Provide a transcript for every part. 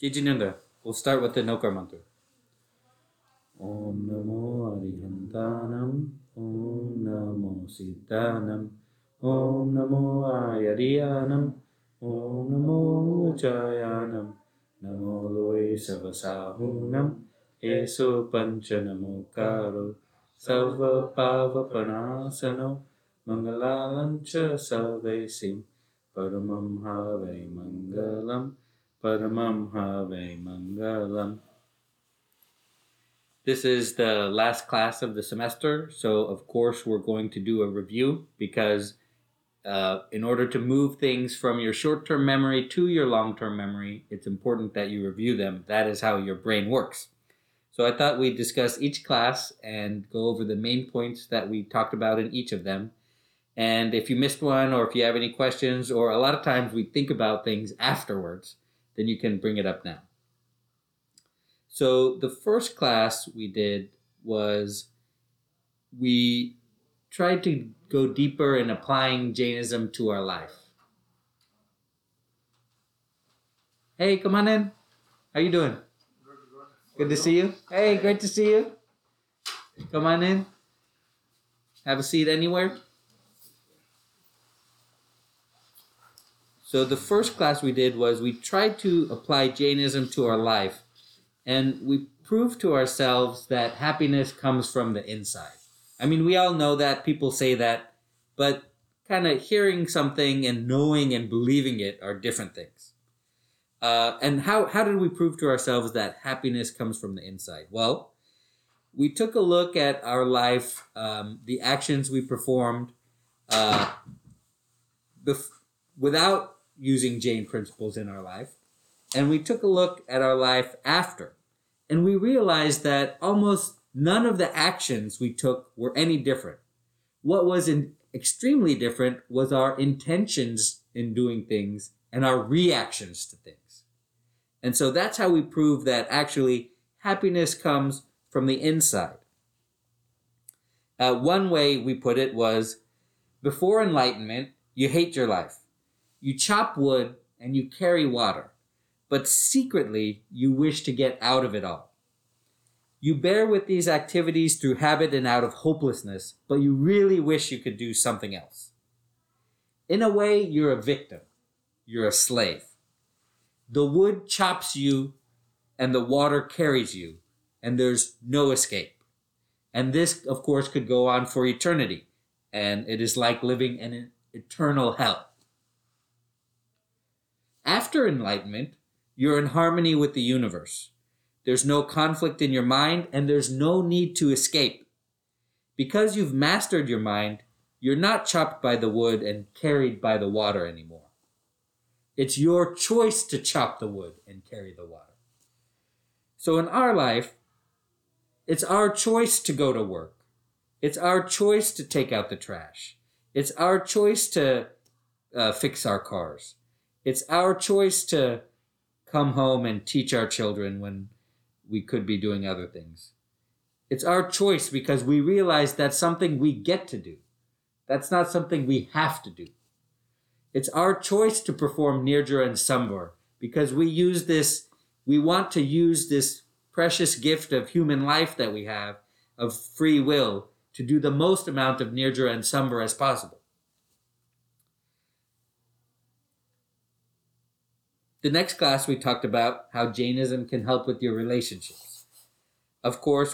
Jijananda, we'll start with the Navkar Mantra. Om Namo Arihantanam, Om Namo Siddhanam, Om Namo Ayariyanam, Om Namo Uchayanam, Namo Loe Savasahunam, Eso Panchanamokaro, Sava Pavapanasano, Mangalancha Salvesim, Paramam Have Mangalam, Paramam Have Mangalam. This is the last class of the semester, so of course we're going to do a review because in order to move things from your short-term memory to your long-term memory, it's important that you review them. That is how your brain works. So I thought we'd discuss each class and go over the main points that we talked about in each of them. And if you missed one or if you have any questions, or a lot of times we think about things afterwards, then you can bring it up now. So the first class we did was we tried to go deeper in applying Jainism to our life. Hey, come on in. How you doing? Good to see you. Hey, great to see you. Come on in. Have a seat anywhere. So the first class we did was we tried to apply Jainism to our life. And we proved to ourselves that happiness comes from the inside. I mean, we all know that, people say that, but kind of hearing something and knowing and believing it are different things. And how did we prove to ourselves that happiness comes from the inside? Well, we took a look at our life, the actions we performed without using Jain principles in our life. And we took a look at our life after, and we realized that almost none of the actions we took were any different. What was extremely different was our intentions in doing things and our reactions to things. And so that's how we prove that actually happiness comes from the inside. One way we put it was, before enlightenment, you hate your life. You chop wood and you carry water, but secretly you wish to get out of it all. You bear with these activities through habit and out of hopelessness, but you really wish you could do something else. In a way, you're a victim. You're a slave. The wood chops you and the water carries you, and there's no escape. And this, of course, could go on for eternity, and it is like living in an eternal hell. After enlightenment, you're in harmony with the universe. There's no conflict in your mind, and there's no need to escape. Because you've mastered your mind, you're not chopped by the wood and carried by the water anymore. It's your choice to chop the wood and carry the water. So in our life, it's our choice to go to work. It's our choice to take out the trash. It's our choice to fix our cars. It's our choice to come home and teach our children when we could be doing other things. It's our choice because we realize that's something we get to do. That's not something we have to do. It's our choice to perform Nirjara and Samvara because we want to use this precious gift of human life that we have, of free will, to do the most amount of Nirjara and Samvara as possible. The next class, we talked about how Jainism can help with your relationships. Of course,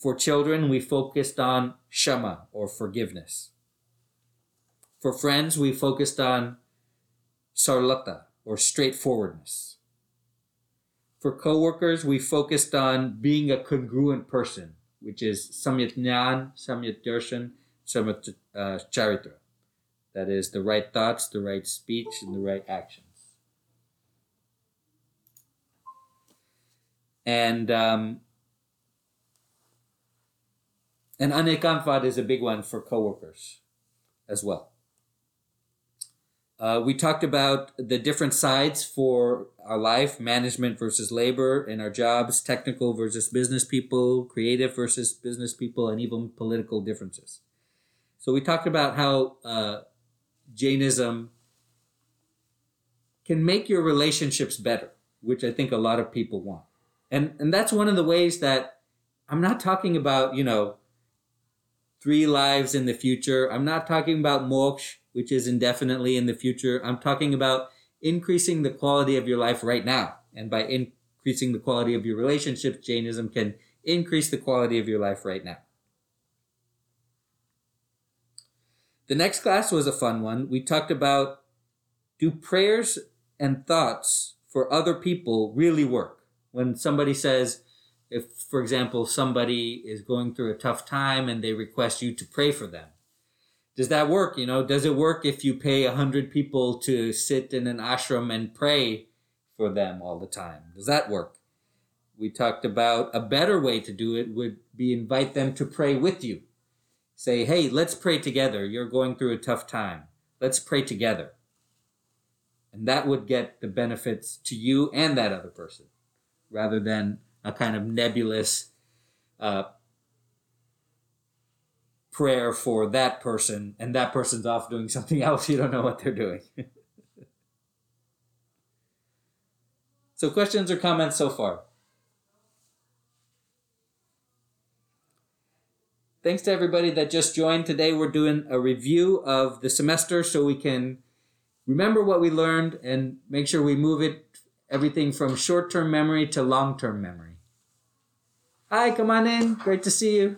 for children, we focused on Shama, or forgiveness. For friends, we focused on Sarlata, or straightforwardness. For coworkers, we focused on being a congruent person, which is Samyak Nyan, Samyak Darshan, Samyak Charitra. That is the right thoughts, the right speech, and the right action. And anekanfad is a big one for coworkers as well. We talked about the different sides for our life, management versus labor in our jobs, technical versus business people, creative versus business people, and even political differences. So we talked about how Jainism can make your relationships better. which I think a lot of people want. And that's one of the ways that I'm not talking about, you know, 3 lives in the future. I'm not talking about moksha, which is indefinitely in the future. I'm talking about increasing the quality of your life right now. And by increasing the quality of your relationships, Jainism can increase the quality of your life right now. The next class was a fun one. We talked about, do prayers and thoughts for other people really work? When somebody says, if, for example, somebody is going through a tough time and they request you to pray for them, does that work? You know, does it work if you pay 100 people to sit in an ashram and pray for them all the time? Does that work? We talked about a better way to do it would be invite them to pray with you. Say, hey, let's pray together. You're going through a tough time. Let's pray together. And that would get the benefits to you and that other person, rather than a kind of nebulous prayer for that person, and that person's off doing something else. You don't know what they're doing. So questions or comments so far? Thanks to everybody that just joined. Today we're doing a review of the semester so we can remember what we learned and make sure we move it, everything from short-term memory to long-term memory. Hi, come on in. Great to see you.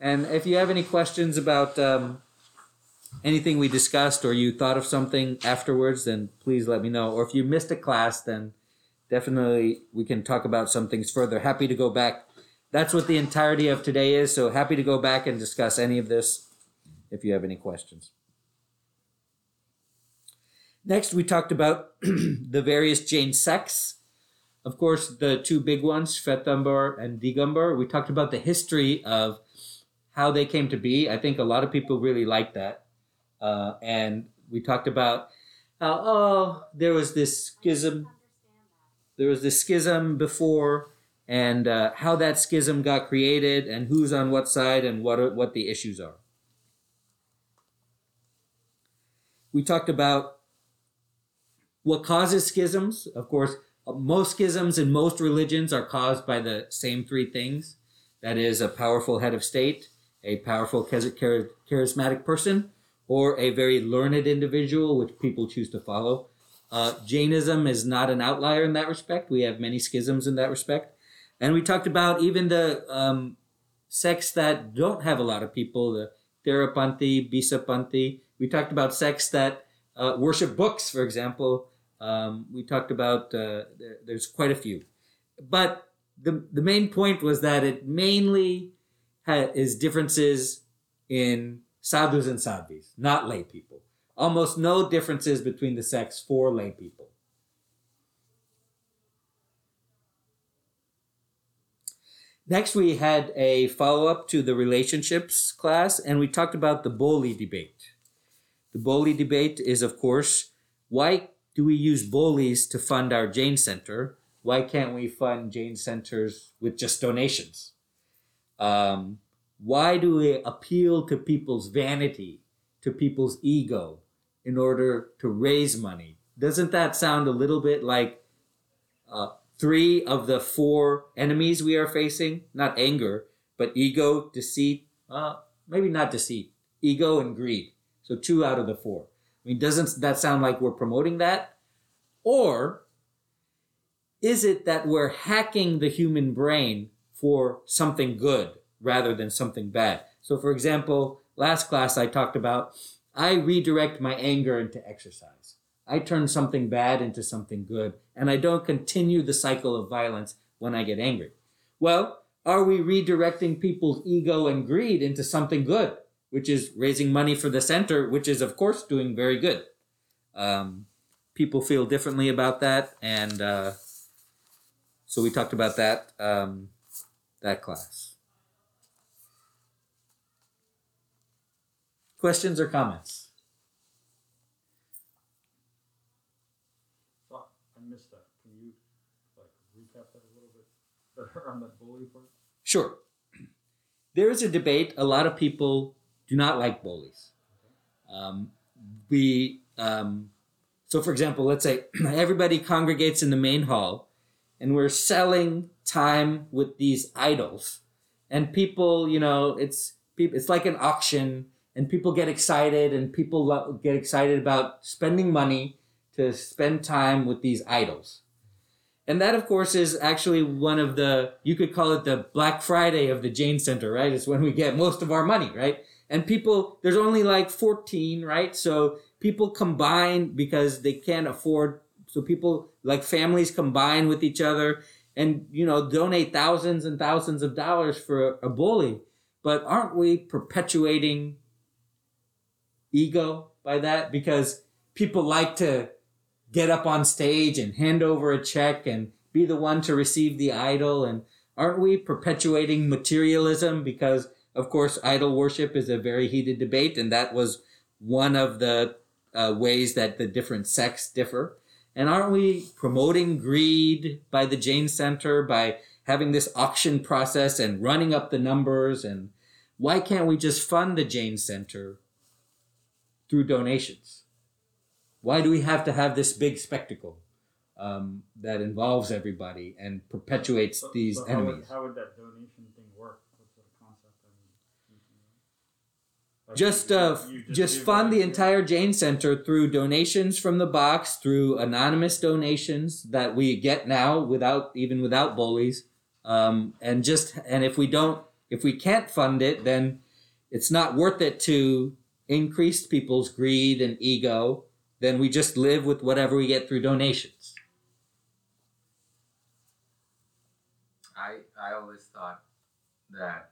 And if you have any questions about anything we discussed or you thought of something afterwards, then please let me know. Or if you missed a class, then definitely we can talk about some things further. Happy to go back. That's what the entirety of today is, so happy to go back and discuss any of this if you have any questions. Next, we talked about the various Jain sects. Of course, the 2 big ones, Shvetambar and Digambar. We talked about the history of how they came to be. I think a lot of people really liked that. And we talked about how, there was this schism. There was this schism before, and how that schism got created, and who's on what side, and what the issues are. We talked about what causes schisms. Of course, most schisms in most religions are caused by the same 3 things. That is, a powerful head of state, a powerful charismatic person, or a very learned individual, which people choose to follow. Jainism is not an outlier in that respect. We have many schisms in that respect. And we talked about even the sects that don't have a lot of people, the Therapanthi, Bisapanthi. We talked about sects that worship books, for example. We talked about, there's quite a few. But the main point was that it mainly is differences in sadhus and sadavis, not lay people. Almost no differences between the sects for lay people. Next, we had a follow-up to the relationships class, and we talked about the Boli debate. The Boli debate is, of course, why do we use bolis to fund our Jain Center? Why can't we fund Jain Centers with just donations? Why do we appeal to people's vanity, to people's ego, in order to raise money? Doesn't that sound a little bit like 3 of the 4 enemies we are facing? Not anger, but ego, deceit, maybe not deceit, ego and greed. So 2 out of the 4. I mean, doesn't that sound like we're promoting that? Or is it that we're hacking the human brain for something good rather than something bad? So for example, last class I talked about, I redirect my anger into exercise. I turn something bad into something good, and I don't continue the cycle of violence when I get angry. Well, are we redirecting people's ego and greed into something good, which is raising money for the center, which is, of course, doing very good? People feel differently about that, and so we talked about that that class. Questions or comments? Oh, I missed that. Can you recap that a little bit better on that bully part? Sure. There is a debate. A lot of people do not like bolis. We So for example, let's say everybody congregates in the main hall and we're selling time with these idols, and people, you know, it's like an auction, and people get excited, and people get excited about spending money to spend time with these idols. And that, of course, is actually one of the, you could call it the Black Friday of the Jain Center, right? It's when we get most of our money, right? And people, there's only like 14, right? So people combine because they can't afford. So people, like families, combine with each other and, you know, donate thousands and thousands of dollars for a bully. But aren't we perpetuating ego by that? Because people like to get up on stage and hand over a check and be the one to receive the idol. And aren't we perpetuating materialism? Because, of course, idol worship is a very heated debate, and that was one of the ways that the different sects differ. And aren't we promoting greed by the Jain Center by having this auction process and running up the numbers? And why can't we just fund the Jain Center through donations? Why do we have to have this big spectacle that involves everybody and perpetuates these enemies? How would that donation thing work? What's the concept? I mean, like just fund the entire Jain Center through donations from the box, through anonymous donations that we get now without bullies, and if we can't fund it, then it's not worth it to increase people's greed and ego. Then we just live with whatever we get through donations. I always thought that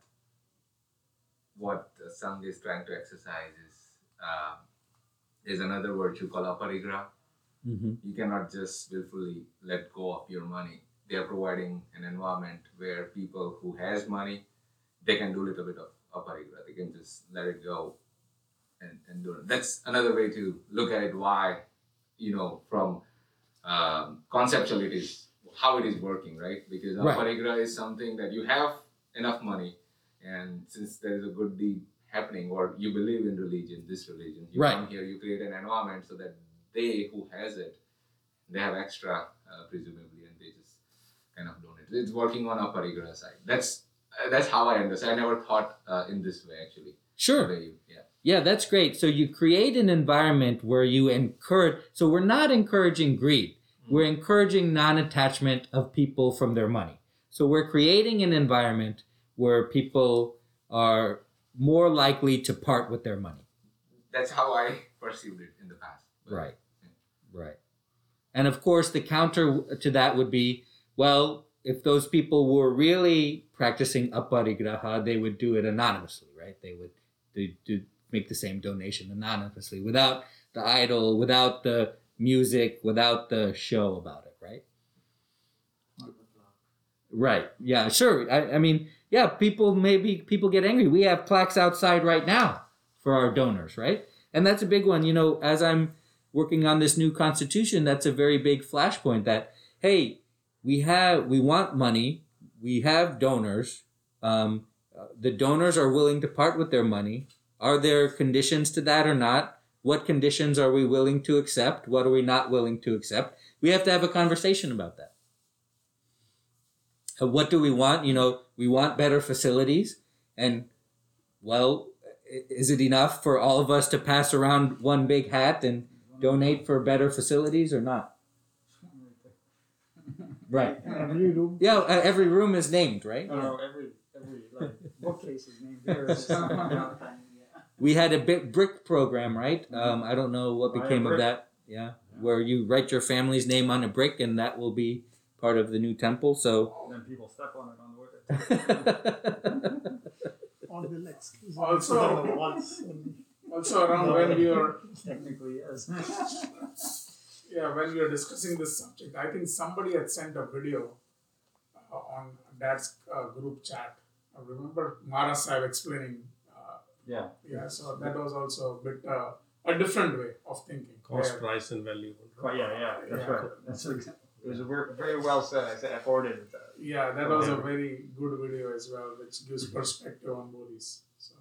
what the Sangha is trying to exercise is another virtue called aparigra. Mm-hmm. You cannot just willfully let go of your money. They are providing an environment where people who has money, they can do a little bit of aparigra. They can just let it go. And do it. That's another way to look at it, why, you know, from conceptual it is, how it is working, right? Because aparigra is something that you have enough money, and since there is a good deed happening, or you believe in religion, this religion, you come here, you create an environment so that they who has it, they have extra, presumably, and they just kind of donate. It's working on aparigra side. That's how I understand. I never thought in this way, actually. Sure. Yeah, that's great. So you create an environment where you encourage. So we're not encouraging greed. We're encouraging non-attachment of people from their money. So we're creating an environment where people are more likely to part with their money. That's how I perceived it in the past. Right. And of course, the counter to that would be, well, if those people were really practicing aparigraha, they would do it anonymously, right? They make the same donation anonymously, without the idol, without the music, without the show about it, right? Right. Yeah, sure. I mean, yeah, people get angry. We have plaques outside right now for our donors, right? And that's a big one. You know, as I'm working on this new constitution, that's a very big flashpoint that, hey, we want money, we have donors, the donors are willing to part with their money. Are there conditions to that or not? What conditions are we willing to accept? What are we not willing to accept? We have to have a conversation about that. What do we want? You know, we want better facilities. And, well, is it enough for all of us to pass around one big hat and donate for better facilities or not? Right. Every room. Yeah, every room is named, right? Oh, every like bookcase is named. We had a brick program, right? I don't know what became of that. Yeah, where you write your family's name on a brick, and that will be part of the new temple. So then people step on it on the way. On the legs. Also around when we are technically yeah, when we are discussing this subject, I think somebody had sent a video on Dad's group chat. I remember Mara Sahib explaining. Yeah. So that was also a bit a different way of thinking. Cost, price, and value. That's right. That's exactly. It was very well said. I forwarded it. Yeah, that was a very good video as well, which gives perspective on bodhis. So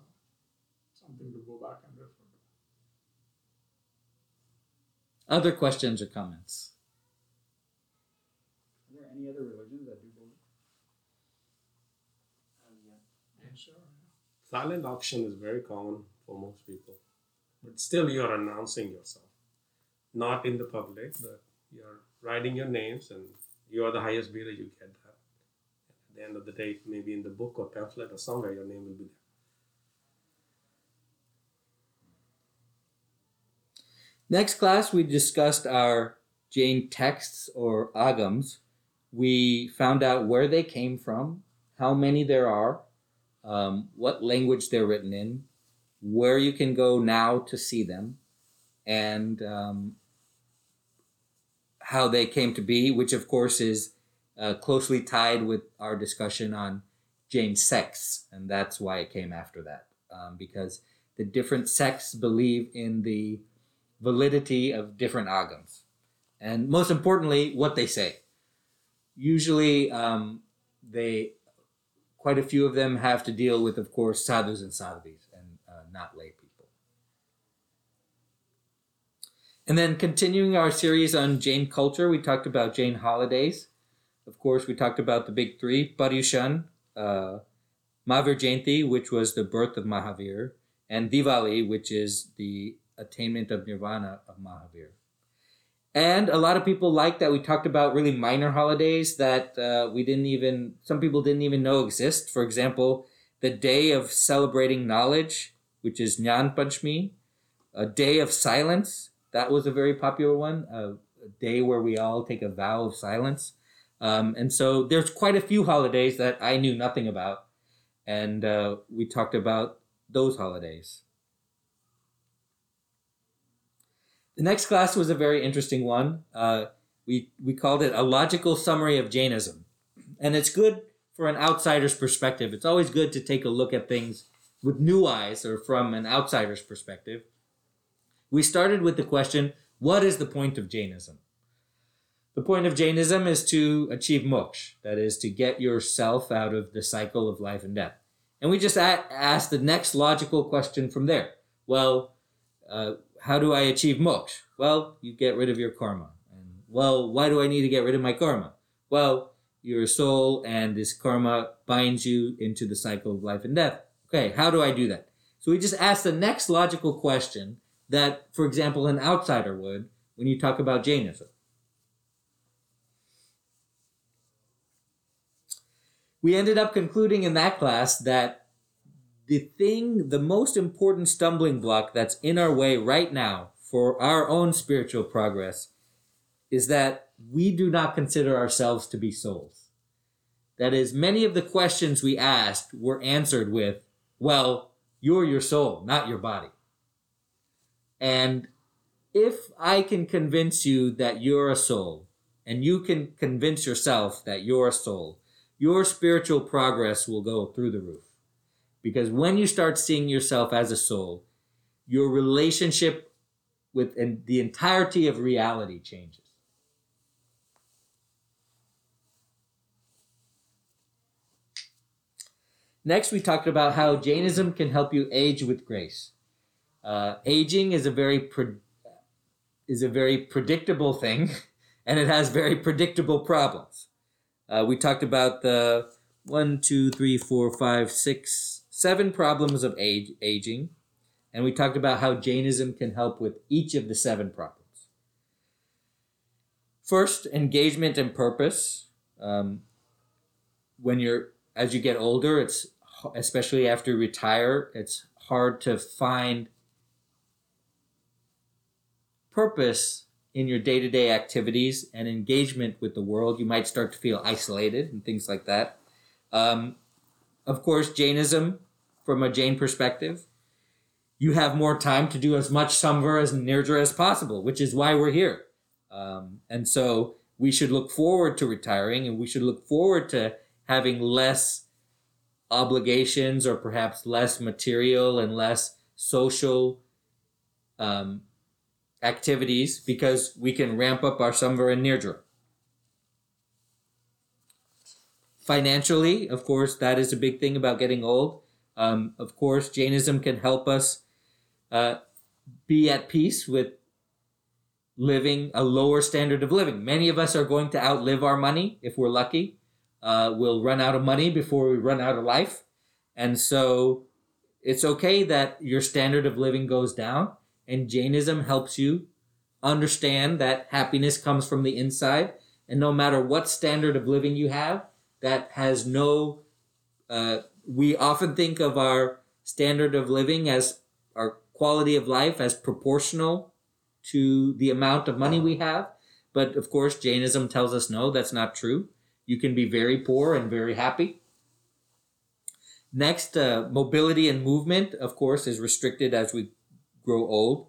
something to go back and refer to. Other questions or comments? Are there any other religions that do both? Yeah, sure. Silent auction is very common for most people. But still you're announcing yourself. Not in the public, but you're writing your names and you are the highest bidder, you get that. At the end of the day, maybe in the book or pamphlet or somewhere, your name will be there. Next class, we discussed our Jain texts or agams. We found out where they came from, how many there are, what language they're written in, where you can go now to see them, and how they came to be, which of course is closely tied with our discussion on Jain sects, and that's why it came after that, because the different sects believe in the validity of different agams, and most importantly, what they say. Usually, quite a few of them have to deal with, of course, sadhus and sadavis, and not lay people. And then continuing our series on Jain culture, we talked about Jain holidays. Of course, we talked about the big three: Paryushan, Mahavir Jayanti, which was the birth of Mahavir, and Diwali, which is the attainment of nirvana of Mahavir. And a lot of people like that we talked about really minor holidays that some people didn't even know exist. For example, the day of celebrating knowledge, which is Jnan Panchmi, a day of silence, that was a very popular one, a day where we all take a vow of silence. And so there's quite a few holidays that I knew nothing about, and we talked about those holidays. The next class was a very interesting one. We called it a logical summary of Jainism. And it's good for an outsider's perspective. It's always good to take a look at things with new eyes or from an outsider's perspective. We started with the question, what is the point of Jainism? The point of Jainism is to achieve moksha, that is, to get yourself out of the cycle of life and death. And we just asked the next logical question from there. Well, how do I achieve moksha? Well, you get rid of your karma. And well, why do I need to get rid of my karma? Well, you're a soul and this karma binds you into the cycle of life and death. Okay, how do I do that? So we just ask the next logical question that, for example, an outsider would when you talk about Jainism. We ended up concluding in that class that the most important stumbling block that's in our way right now for our own spiritual progress is that we do not consider ourselves to be souls. That is, many of the questions we asked were answered with, well, you're your soul, not your body. And if I can convince you that you're a soul, and you can convince yourself that you're a soul, your spiritual progress will go through the roof. Because when you start seeing yourself as a soul, your relationship with the entirety of reality changes. Next, we talked about how Jainism can help you age with grace. Aging is a very predictable thing, and it has very predictable problems. We talked about the 7 problems of aging, and we talked about how Jainism can help with each of the 7 problems. First, engagement and purpose. As you get older, it's especially after you retire, it's hard to find purpose in your day-to-day activities and engagement with the world. You might start to feel isolated and things like that. Of course, Jainism, from a Jain perspective, you have more time to do as much Samvara and Nirjara as possible, which is why we're here. And so we should look forward to retiring, and we should look forward to having less obligations or perhaps less material and less social activities, because we can ramp up our Samvara and Nirjara. Financially, of course, that is a big thing about getting old. Of course, Jainism can help us be at peace with living a lower standard of living. Many of us are going to outlive our money if we're lucky. We'll run out of money before we run out of life. And so it's okay that your standard of living goes down. And Jainism helps you understand that happiness comes from the inside. And no matter what standard of living you have, that has no... we often think of our standard of living as our quality of life as proportional to the amount of money we have. But of course, Jainism tells us, no, that's not true. You can be very poor and very happy. Next, mobility and movement, of course, is restricted as we grow old.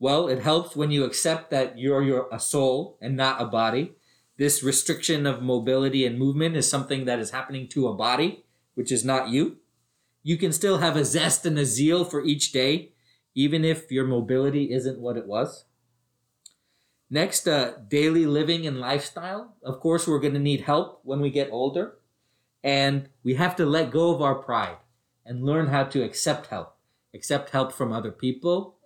Well, it helps when you accept that you're a soul and not a body. This restriction of mobility and movement is something that is happening to a body, which is not you. You can still have a zest and a zeal for each day, even if your mobility isn't what it was. Next, daily living and lifestyle. Of course, we're going to need help when we get older. And we have to let go of our pride and learn how to accept help. Accept help from other people.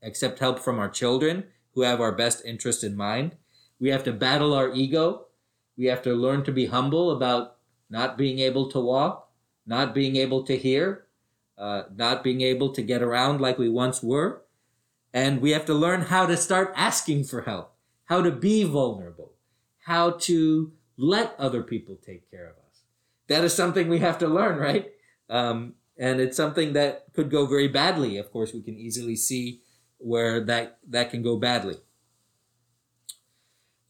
Accept help from our children who have our best interest in mind. We have to battle our ego. We have to learn to be humble about not being able to walk, not being able to hear, not being able to get around like we once were. And we have to learn how to start asking for help, how to be vulnerable, how to let other people take care of us. That is something we have to learn, right? And it's something that could go very badly. Of course, we can easily see where that can go badly.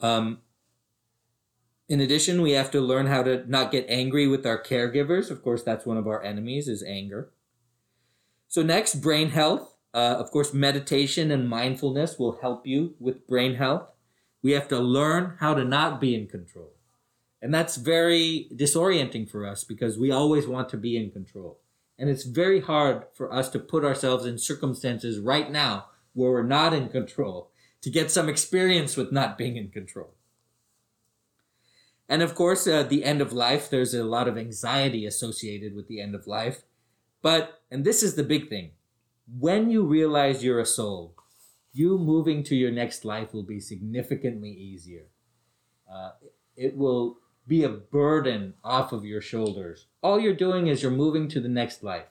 In addition, we have to learn how to not get angry with our caregivers. Of course, that's one of our enemies is anger. So next, brain health. Of course, meditation and mindfulness will help you with brain health. We have to learn how to not be in control. And that's very disorienting for us because we always want to be in control. And it's very hard for us to put ourselves in circumstances right now where we're not in control to get some experience with not being in control. And of course, the end of life, there's a lot of anxiety associated with the end of life. But, and this is the big thing, when you realize you're a soul, you moving to your next life will be significantly easier. It will be a burden off of your shoulders. All you're doing is you're moving to the next life.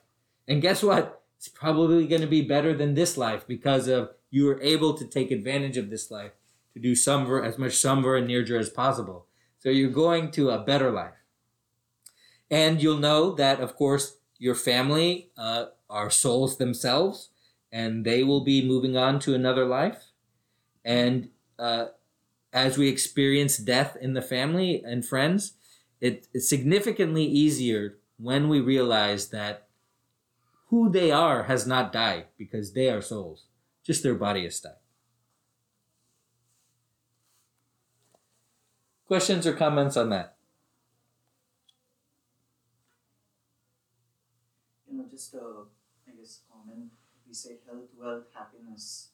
And guess what? It's probably going to be better than this life because of you were able to take advantage of this life to do Samvara, as much Samvara and Nirjara as possible. So you're going to a better life. And you'll know that, of course, your family are souls themselves, and they will be moving on to another life. And as we experience death in the family and friends, it's significantly easier when we realize that who they are has not died because they are souls, just their body has died. Questions or comments on that? You know, just I guess comment. We say health, wealth, happiness.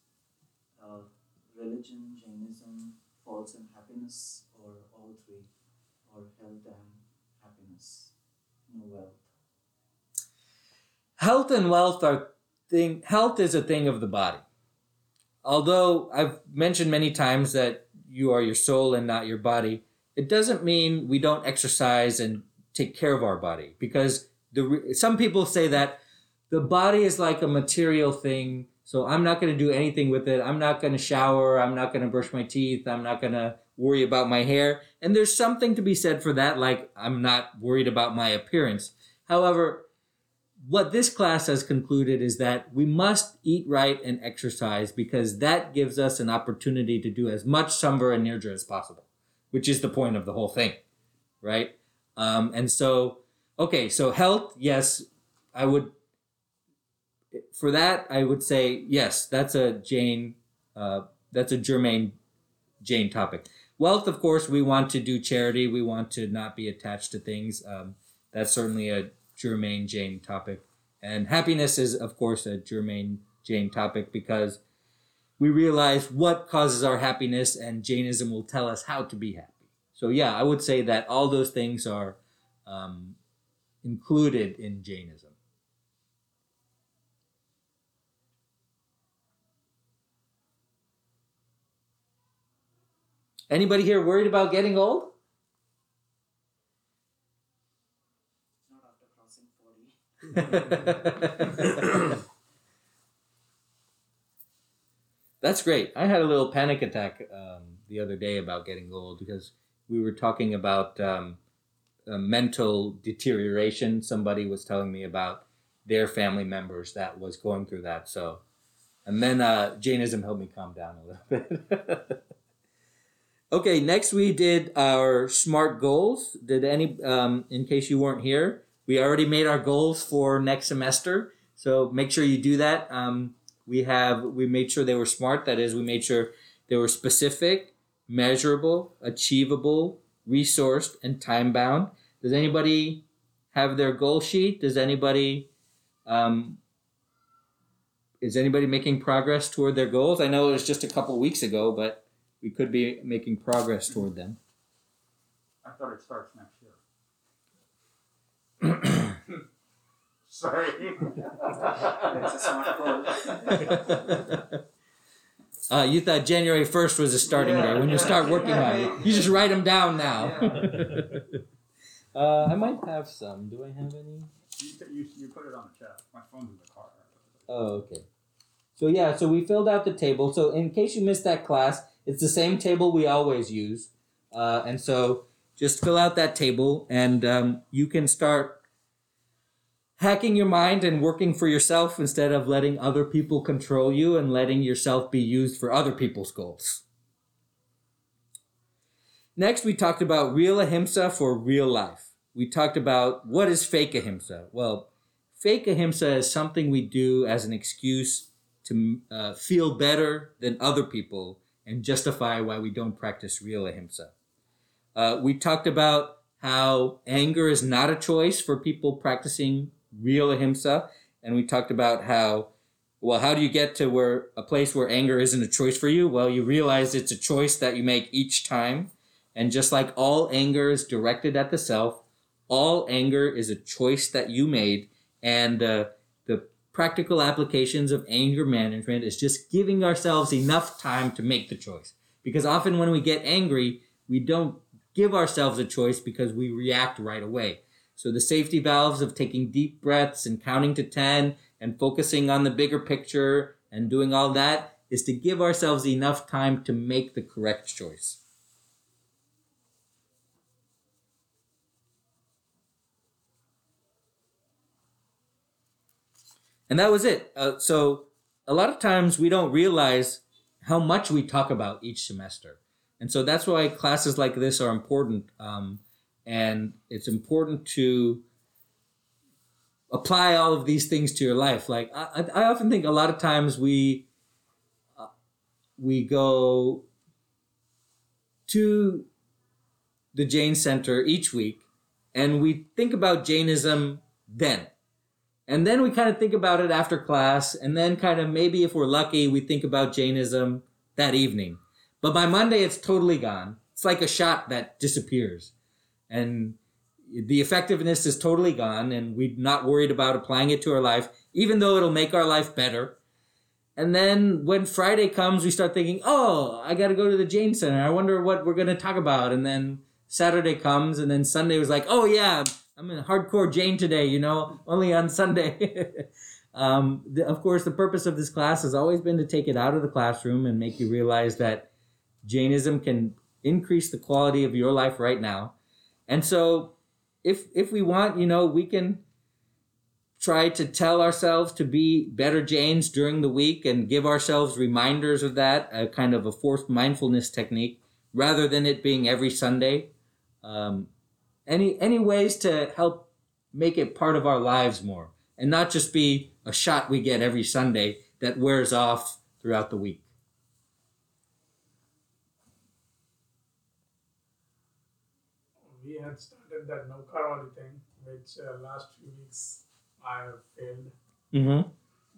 Religion, Jainism, falls in happiness, or all three, or health and happiness, no wealth. Health and wealth are thing. Health is a thing of the body. Although I've mentioned many times that you are your soul and not your body. It doesn't mean we don't exercise and take care of our body because some people say that the body is like a material thing, so I'm not going to do anything with it. I'm not going to shower. I'm not going to brush my teeth. I'm not going to worry about my hair. And there's something to be said for that, like I'm not worried about my appearance. However, what this class has concluded is that we must eat right and exercise because that gives us an opportunity to do as much Samvara and Nirjara as possible, which is the point of the whole thing, right? And so, okay, so health, yes, I would say, yes, that's a germane Jain topic. Wealth, of course, we want to do charity. We want to not be attached to things. That's certainly a germane Jain topic. And happiness is, of course, a germane Jain topic because we realize what causes our happiness and Jainism will tell us how to be happy. So yeah, I would say that all those things are included in Jainism. Anybody here worried about getting old? Not after crossing 40. That's great. I had a little panic attack the other day about getting old because we were talking about mental deterioration. Somebody was telling me about their family members that was going through that. So, and then Jainism helped me calm down a little bit. Okay, next we did our SMART goals. Did any, in case you weren't here, we already made our goals for next semester. So make sure you do that. We made sure they were SMART. That is, we made sure they were specific, measurable, achievable, resourced, and time-bound. Does anybody have their goal sheet? Does anybody, is anybody making progress toward their goals? I know it was just a couple weeks ago, but we could be making progress toward them. I thought it starts next year. Sorry. That's a smart goal. You thought January 1st was a starting day when you start working on it. You just write them down now. Yeah. I might have some. Do I have any? You put it on the chat. My phone's in the car. Oh, okay. So we filled out the table. So in case you missed that class, it's the same table we always use. And so just fill out that table and you can start hacking your mind and working for yourself instead of letting other people control you and letting yourself be used for other people's goals. Next, we talked about real ahimsa for real life. We talked about what is fake ahimsa. Well, fake ahimsa is something we do as an excuse to feel better than other people and justify why we don't practice real ahimsa. We talked about how anger is not a choice for people practicing real ahimsa, and we talked about how do you get to a place where anger isn't a choice for you? Well, you realize it's a choice that you make each time, and just like all anger is directed at the self, all anger is a choice that you made, and the practical applications of anger management is just giving ourselves enough time to make the choice, because often when we get angry, we don't give ourselves a choice because we react right away. So the safety valves of taking deep breaths and counting to 10 and focusing on the bigger picture and doing all that is to give ourselves enough time to make the correct choice. And that was it. So a lot of times we don't realize how much we talk about each semester. And so that's why classes like this are important. And it's important to apply all of these things to your life. Like I often think a lot of times we go to the Jain Center each week and we think about Jainism then. And then we kind of think about it after class. And then kind of maybe if we're lucky, we think about Jainism that evening. But by Monday, it's totally gone. It's like a shot that disappears. And the effectiveness is totally gone, and we're not worried about applying it to our life, even though it'll make our life better. And then when Friday comes, we start thinking, oh, I got to go to the Jain Center. I wonder what we're going to talk about. And then Saturday comes, and then Sunday was like, oh, yeah, I'm in hardcore Jain today, only on Sunday. Of course, the purpose of this class has always been to take it out of the classroom and make you realize that Jainism can increase the quality of your life right now. And so if we want, we can try to tell ourselves to be better Jains during the week and give ourselves reminders of that, a kind of a forced mindfulness technique, rather than it being every Sunday. Any ways to help make it part of our lives more and not just be a shot we get every Sunday that wears off throughout the week. We had started that Karoli thing, which last few weeks I have failed. Mm-hmm.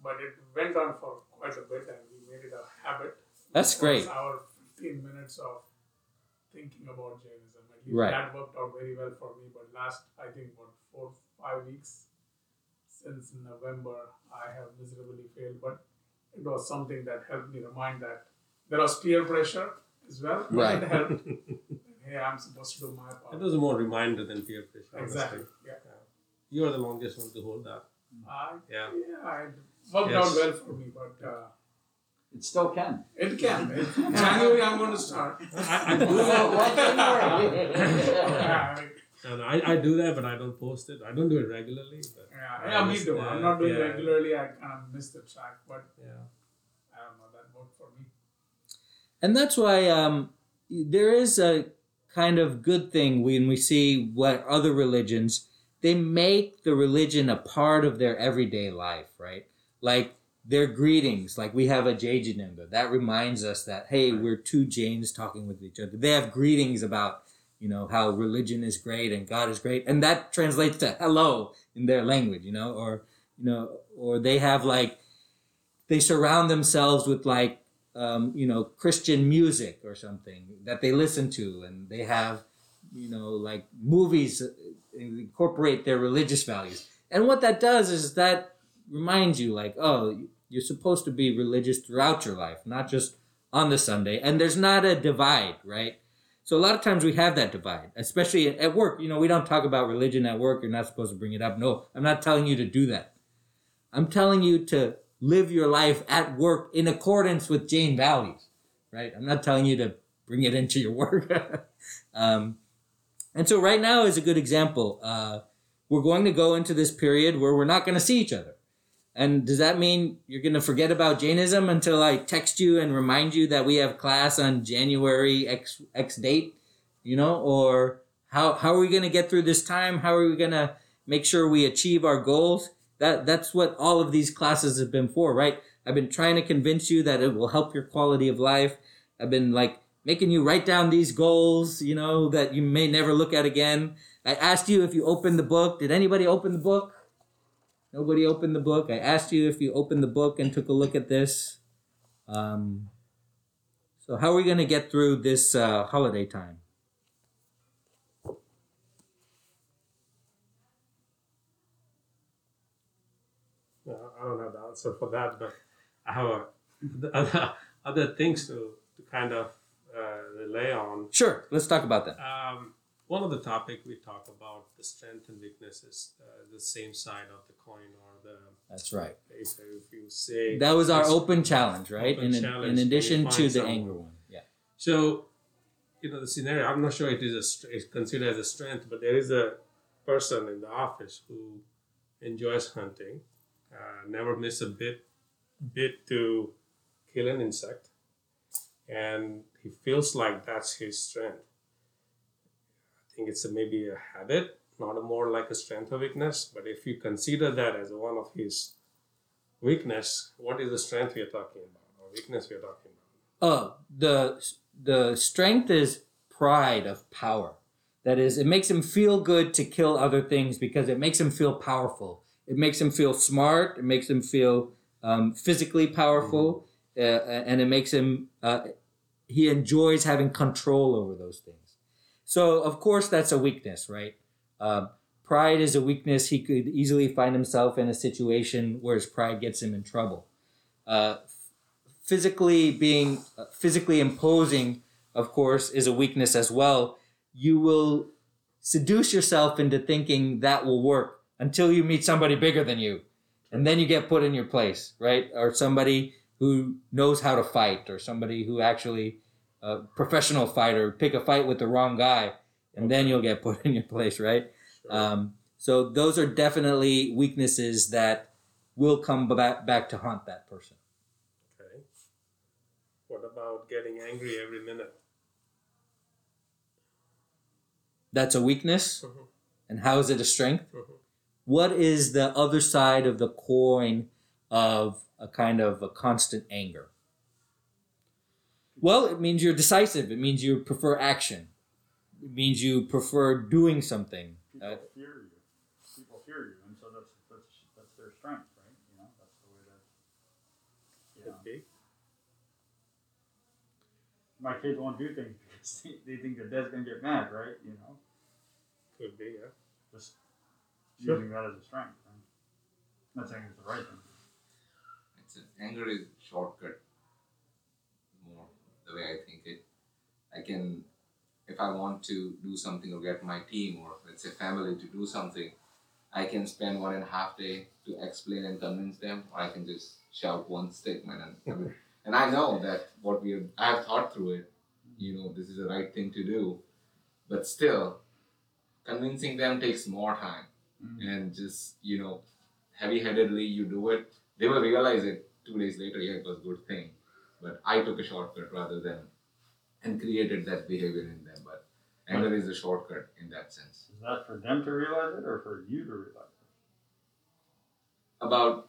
But it went on for quite a bit and we made it a habit. That's great. Our 15 minutes of thinking about Jainism. At least that worked out very well for me. But last, I think, 4-5 weeks since November, I have miserably failed. But it was something that helped me remind that there was peer pressure. as well. Right. It helped. Hey, I'm supposed to do my part. It was more reminder than peer pressure. Exactly. Yeah. You are the longest one to hold that. Yeah, it worked out well for me, but... it still can. It can. January, I'm going to start. I do that, but I don't post it. I don't do it regularly. But me too. I'm not doing it regularly. I kind of miss the track, but I don't know. That worked for me. And that's why there is a kind of good thing when we see what other religions, they make the religion a part of their everyday life, right? Like, their greetings, like we have a Jainism, that reminds us that, hey, we're two Jains talking with each other. They have greetings about, you know, how religion is great and God is great. And that translates to hello in their language, or they have like, they surround themselves with like, Christian music or something that they listen to. And they have, like movies incorporate their religious values. And what that does is that reminds you like, oh, you're supposed to be religious throughout your life, not just on the Sunday. And there's not a divide, right? So a lot of times we have that divide, especially at work. We don't talk about religion at work. You're not supposed to bring it up. No, I'm not telling you to do that. I'm telling you to live your life at work in accordance with Jain values, right? I'm not telling you to bring it into your work. And so right now is a good example. We're going to go into this period where we're not going to see each other. And does that mean you're going to forget about Jainism until I text you and remind you that we have class on January X date? Or how are we going to get through this time? How are we going to make sure we achieve our goals? That's what all of these classes have been for, right? I've been trying to convince you that it will help your quality of life. I've been like making you write down these goals, that you may never look at again. I asked you if you opened the book. Did anybody open the book? Nobody opened the book. I asked you if you opened the book and took a look at this. So how are we going to get through this holiday time? I don't have the answer for that, but I have other things to kind of relay on. Sure, let's talk about that. One of the topics we talk about, the strength and weaknesses, the same side of the coin or the... That's right. If you say... That was our open challenge, right? In addition to the anger one. Yeah. So, the scenario, I'm not sure it's considered as a strength, but there is a person in the office who enjoys hunting, never miss a bit to kill an insect, and he feels like that's his strength. It's maybe a habit, not more like a strength or weakness, but if you consider that as one of his weakness, what is the strength we are talking about or weakness we are talking about? The strength is pride of power. That is, it makes him feel good to kill other things because it makes him feel powerful. It makes him feel smart. It makes him feel physically powerful, and it makes him, he enjoys having control over those things. So, of course, that's a weakness, right? Pride is a weakness. He could easily find himself in a situation where his pride gets him in trouble. Physically imposing, of course, is a weakness as well. You will seduce yourself into thinking that will work until you meet somebody bigger than you. And then you get put in your place, right? Or somebody who knows how to fight, or somebody who actually... a professional fighter, pick a fight with the wrong guy, and then you'll get put in your place, right? Sure. So those are definitely weaknesses that will come back to haunt that person. Okay. What about getting angry every minute? That's a weakness? Mm-hmm. And how is it a strength? Mm-hmm. What is the other side of the coin of a kind of a constant anger? Well, it means you're decisive. It means you prefer action. It means you prefer doing something. People fear you, and so that's their strength, right? That's the way that could be. My kids won't do things because they think their dad's gonna get mad, right? Could be, yeah. Just using that as a strength. Right? I'm not saying it's the right thing. Anger is shortcut. The way I think it, I can, if I want to do something or get my team or let's say family to do something, I can spend 1.5 days to explain and convince them, or I can just shout one statement. And I know that what I have thought through it, you know, this is the right thing to do, but still convincing them takes more time. Mm-hmm. And just, you know, heavy-headedly you do it, they will realize it 2 days later, yeah, it was a good thing, but I took a shortcut rather than, and created that behavior in them. But anger is a shortcut in that sense. Is that for them to realize it or for you to realize it? About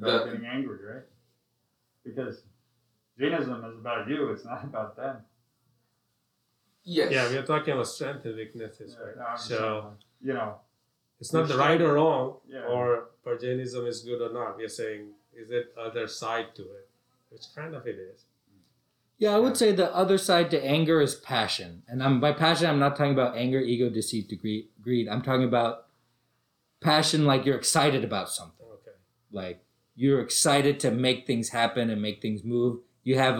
getting angry, right? Because Jainism is about you, it's not about them. Yes. Yeah, we are talking about strength and weaknesses, right? No, so, you know, it's not the right or wrong, or Jainism is good or not. We are saying, is it other side to it? Which kind of it is. Yeah, I would say the other side to anger is passion. And by passion, I'm not talking about anger, ego, deceit, greed. I'm talking about passion like you're excited about something. Okay. Like you're excited to make things happen and make things move. You have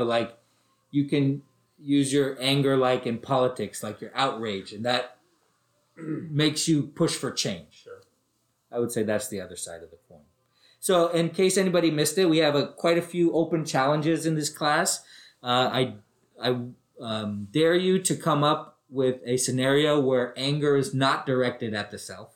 you can use your anger like in politics, like your outrage, and that makes you push for change. Sure. I would say that's the other side of the coin. So in case anybody missed it, we have quite a few open challenges in this class. I dare you to come up with a scenario where anger is not directed at the self,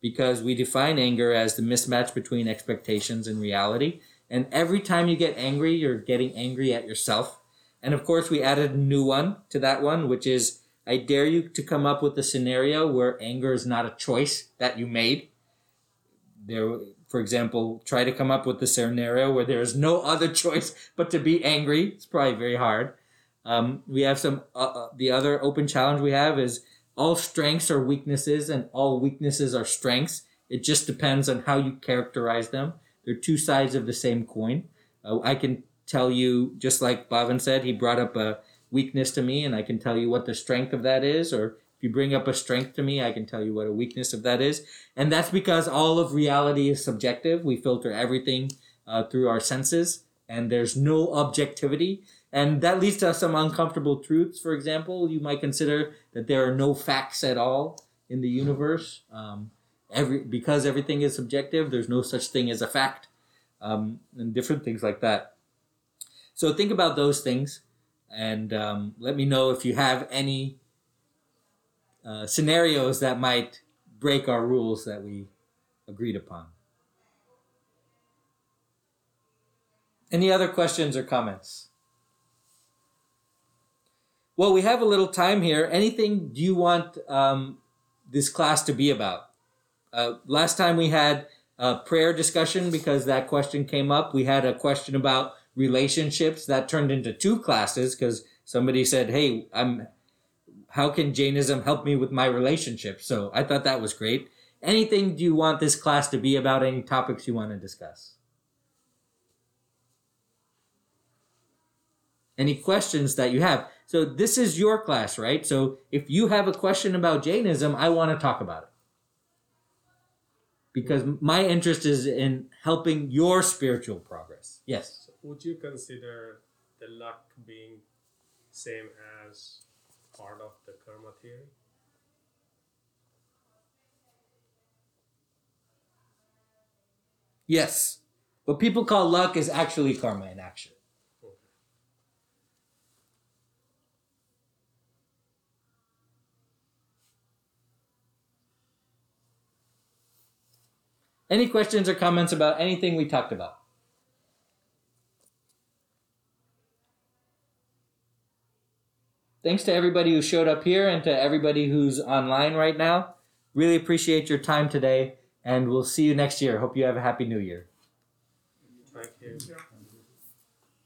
because we define anger as the mismatch between expectations and reality. And every time you get angry, you're getting angry at yourself. And of course, we added a new one to that one, which is, I dare you to come up with a scenario where anger is not a choice that you made. For example, try to come up with the scenario where there is no other choice but to be angry. It's probably very hard. We have some, the other open challenge we have is all strengths are weaknesses and all weaknesses are strengths. It just depends on how you characterize them. They're two sides of the same coin. I can tell you, just like Bhavan said, he brought up a weakness to me and I can tell you what the strength of that is, or if you bring up a strength to me, I can tell you what a weakness of that is. And that's because all of reality is subjective. We filter everything through our senses, and there's no objectivity. And that leads to some uncomfortable truths. For example, you might consider that there are no facts at all in the universe. Because everything is subjective, there's no such thing as a fact, and different things like that. So think about those things, and let me know if you have any scenarios that might break our rules that we agreed upon. Any other questions or comments? Well, we have a little time here. Anything do you want this class to be about? Last time we had a prayer discussion because that question came up. We had a question about relationships that turned into two classes because somebody said, hey, how can Jainism help me with my relationship? So I thought that was great. Anything do you want this class to be about? Any topics you want to discuss? Any questions that you have? So this is your class, right? So if you have a question about Jainism, I want to talk about it. Because my interest is in helping your spiritual progress. Yes. So would you consider the luck being same as part of the karma theory? Yes. What people call luck is actually karma in action. Okay. Any questions or comments about anything we talked about? Thanks to everybody who showed up here and to everybody who's online right now. Really appreciate your time today, and we'll see you next year. Hope you have a happy new year. Thank you.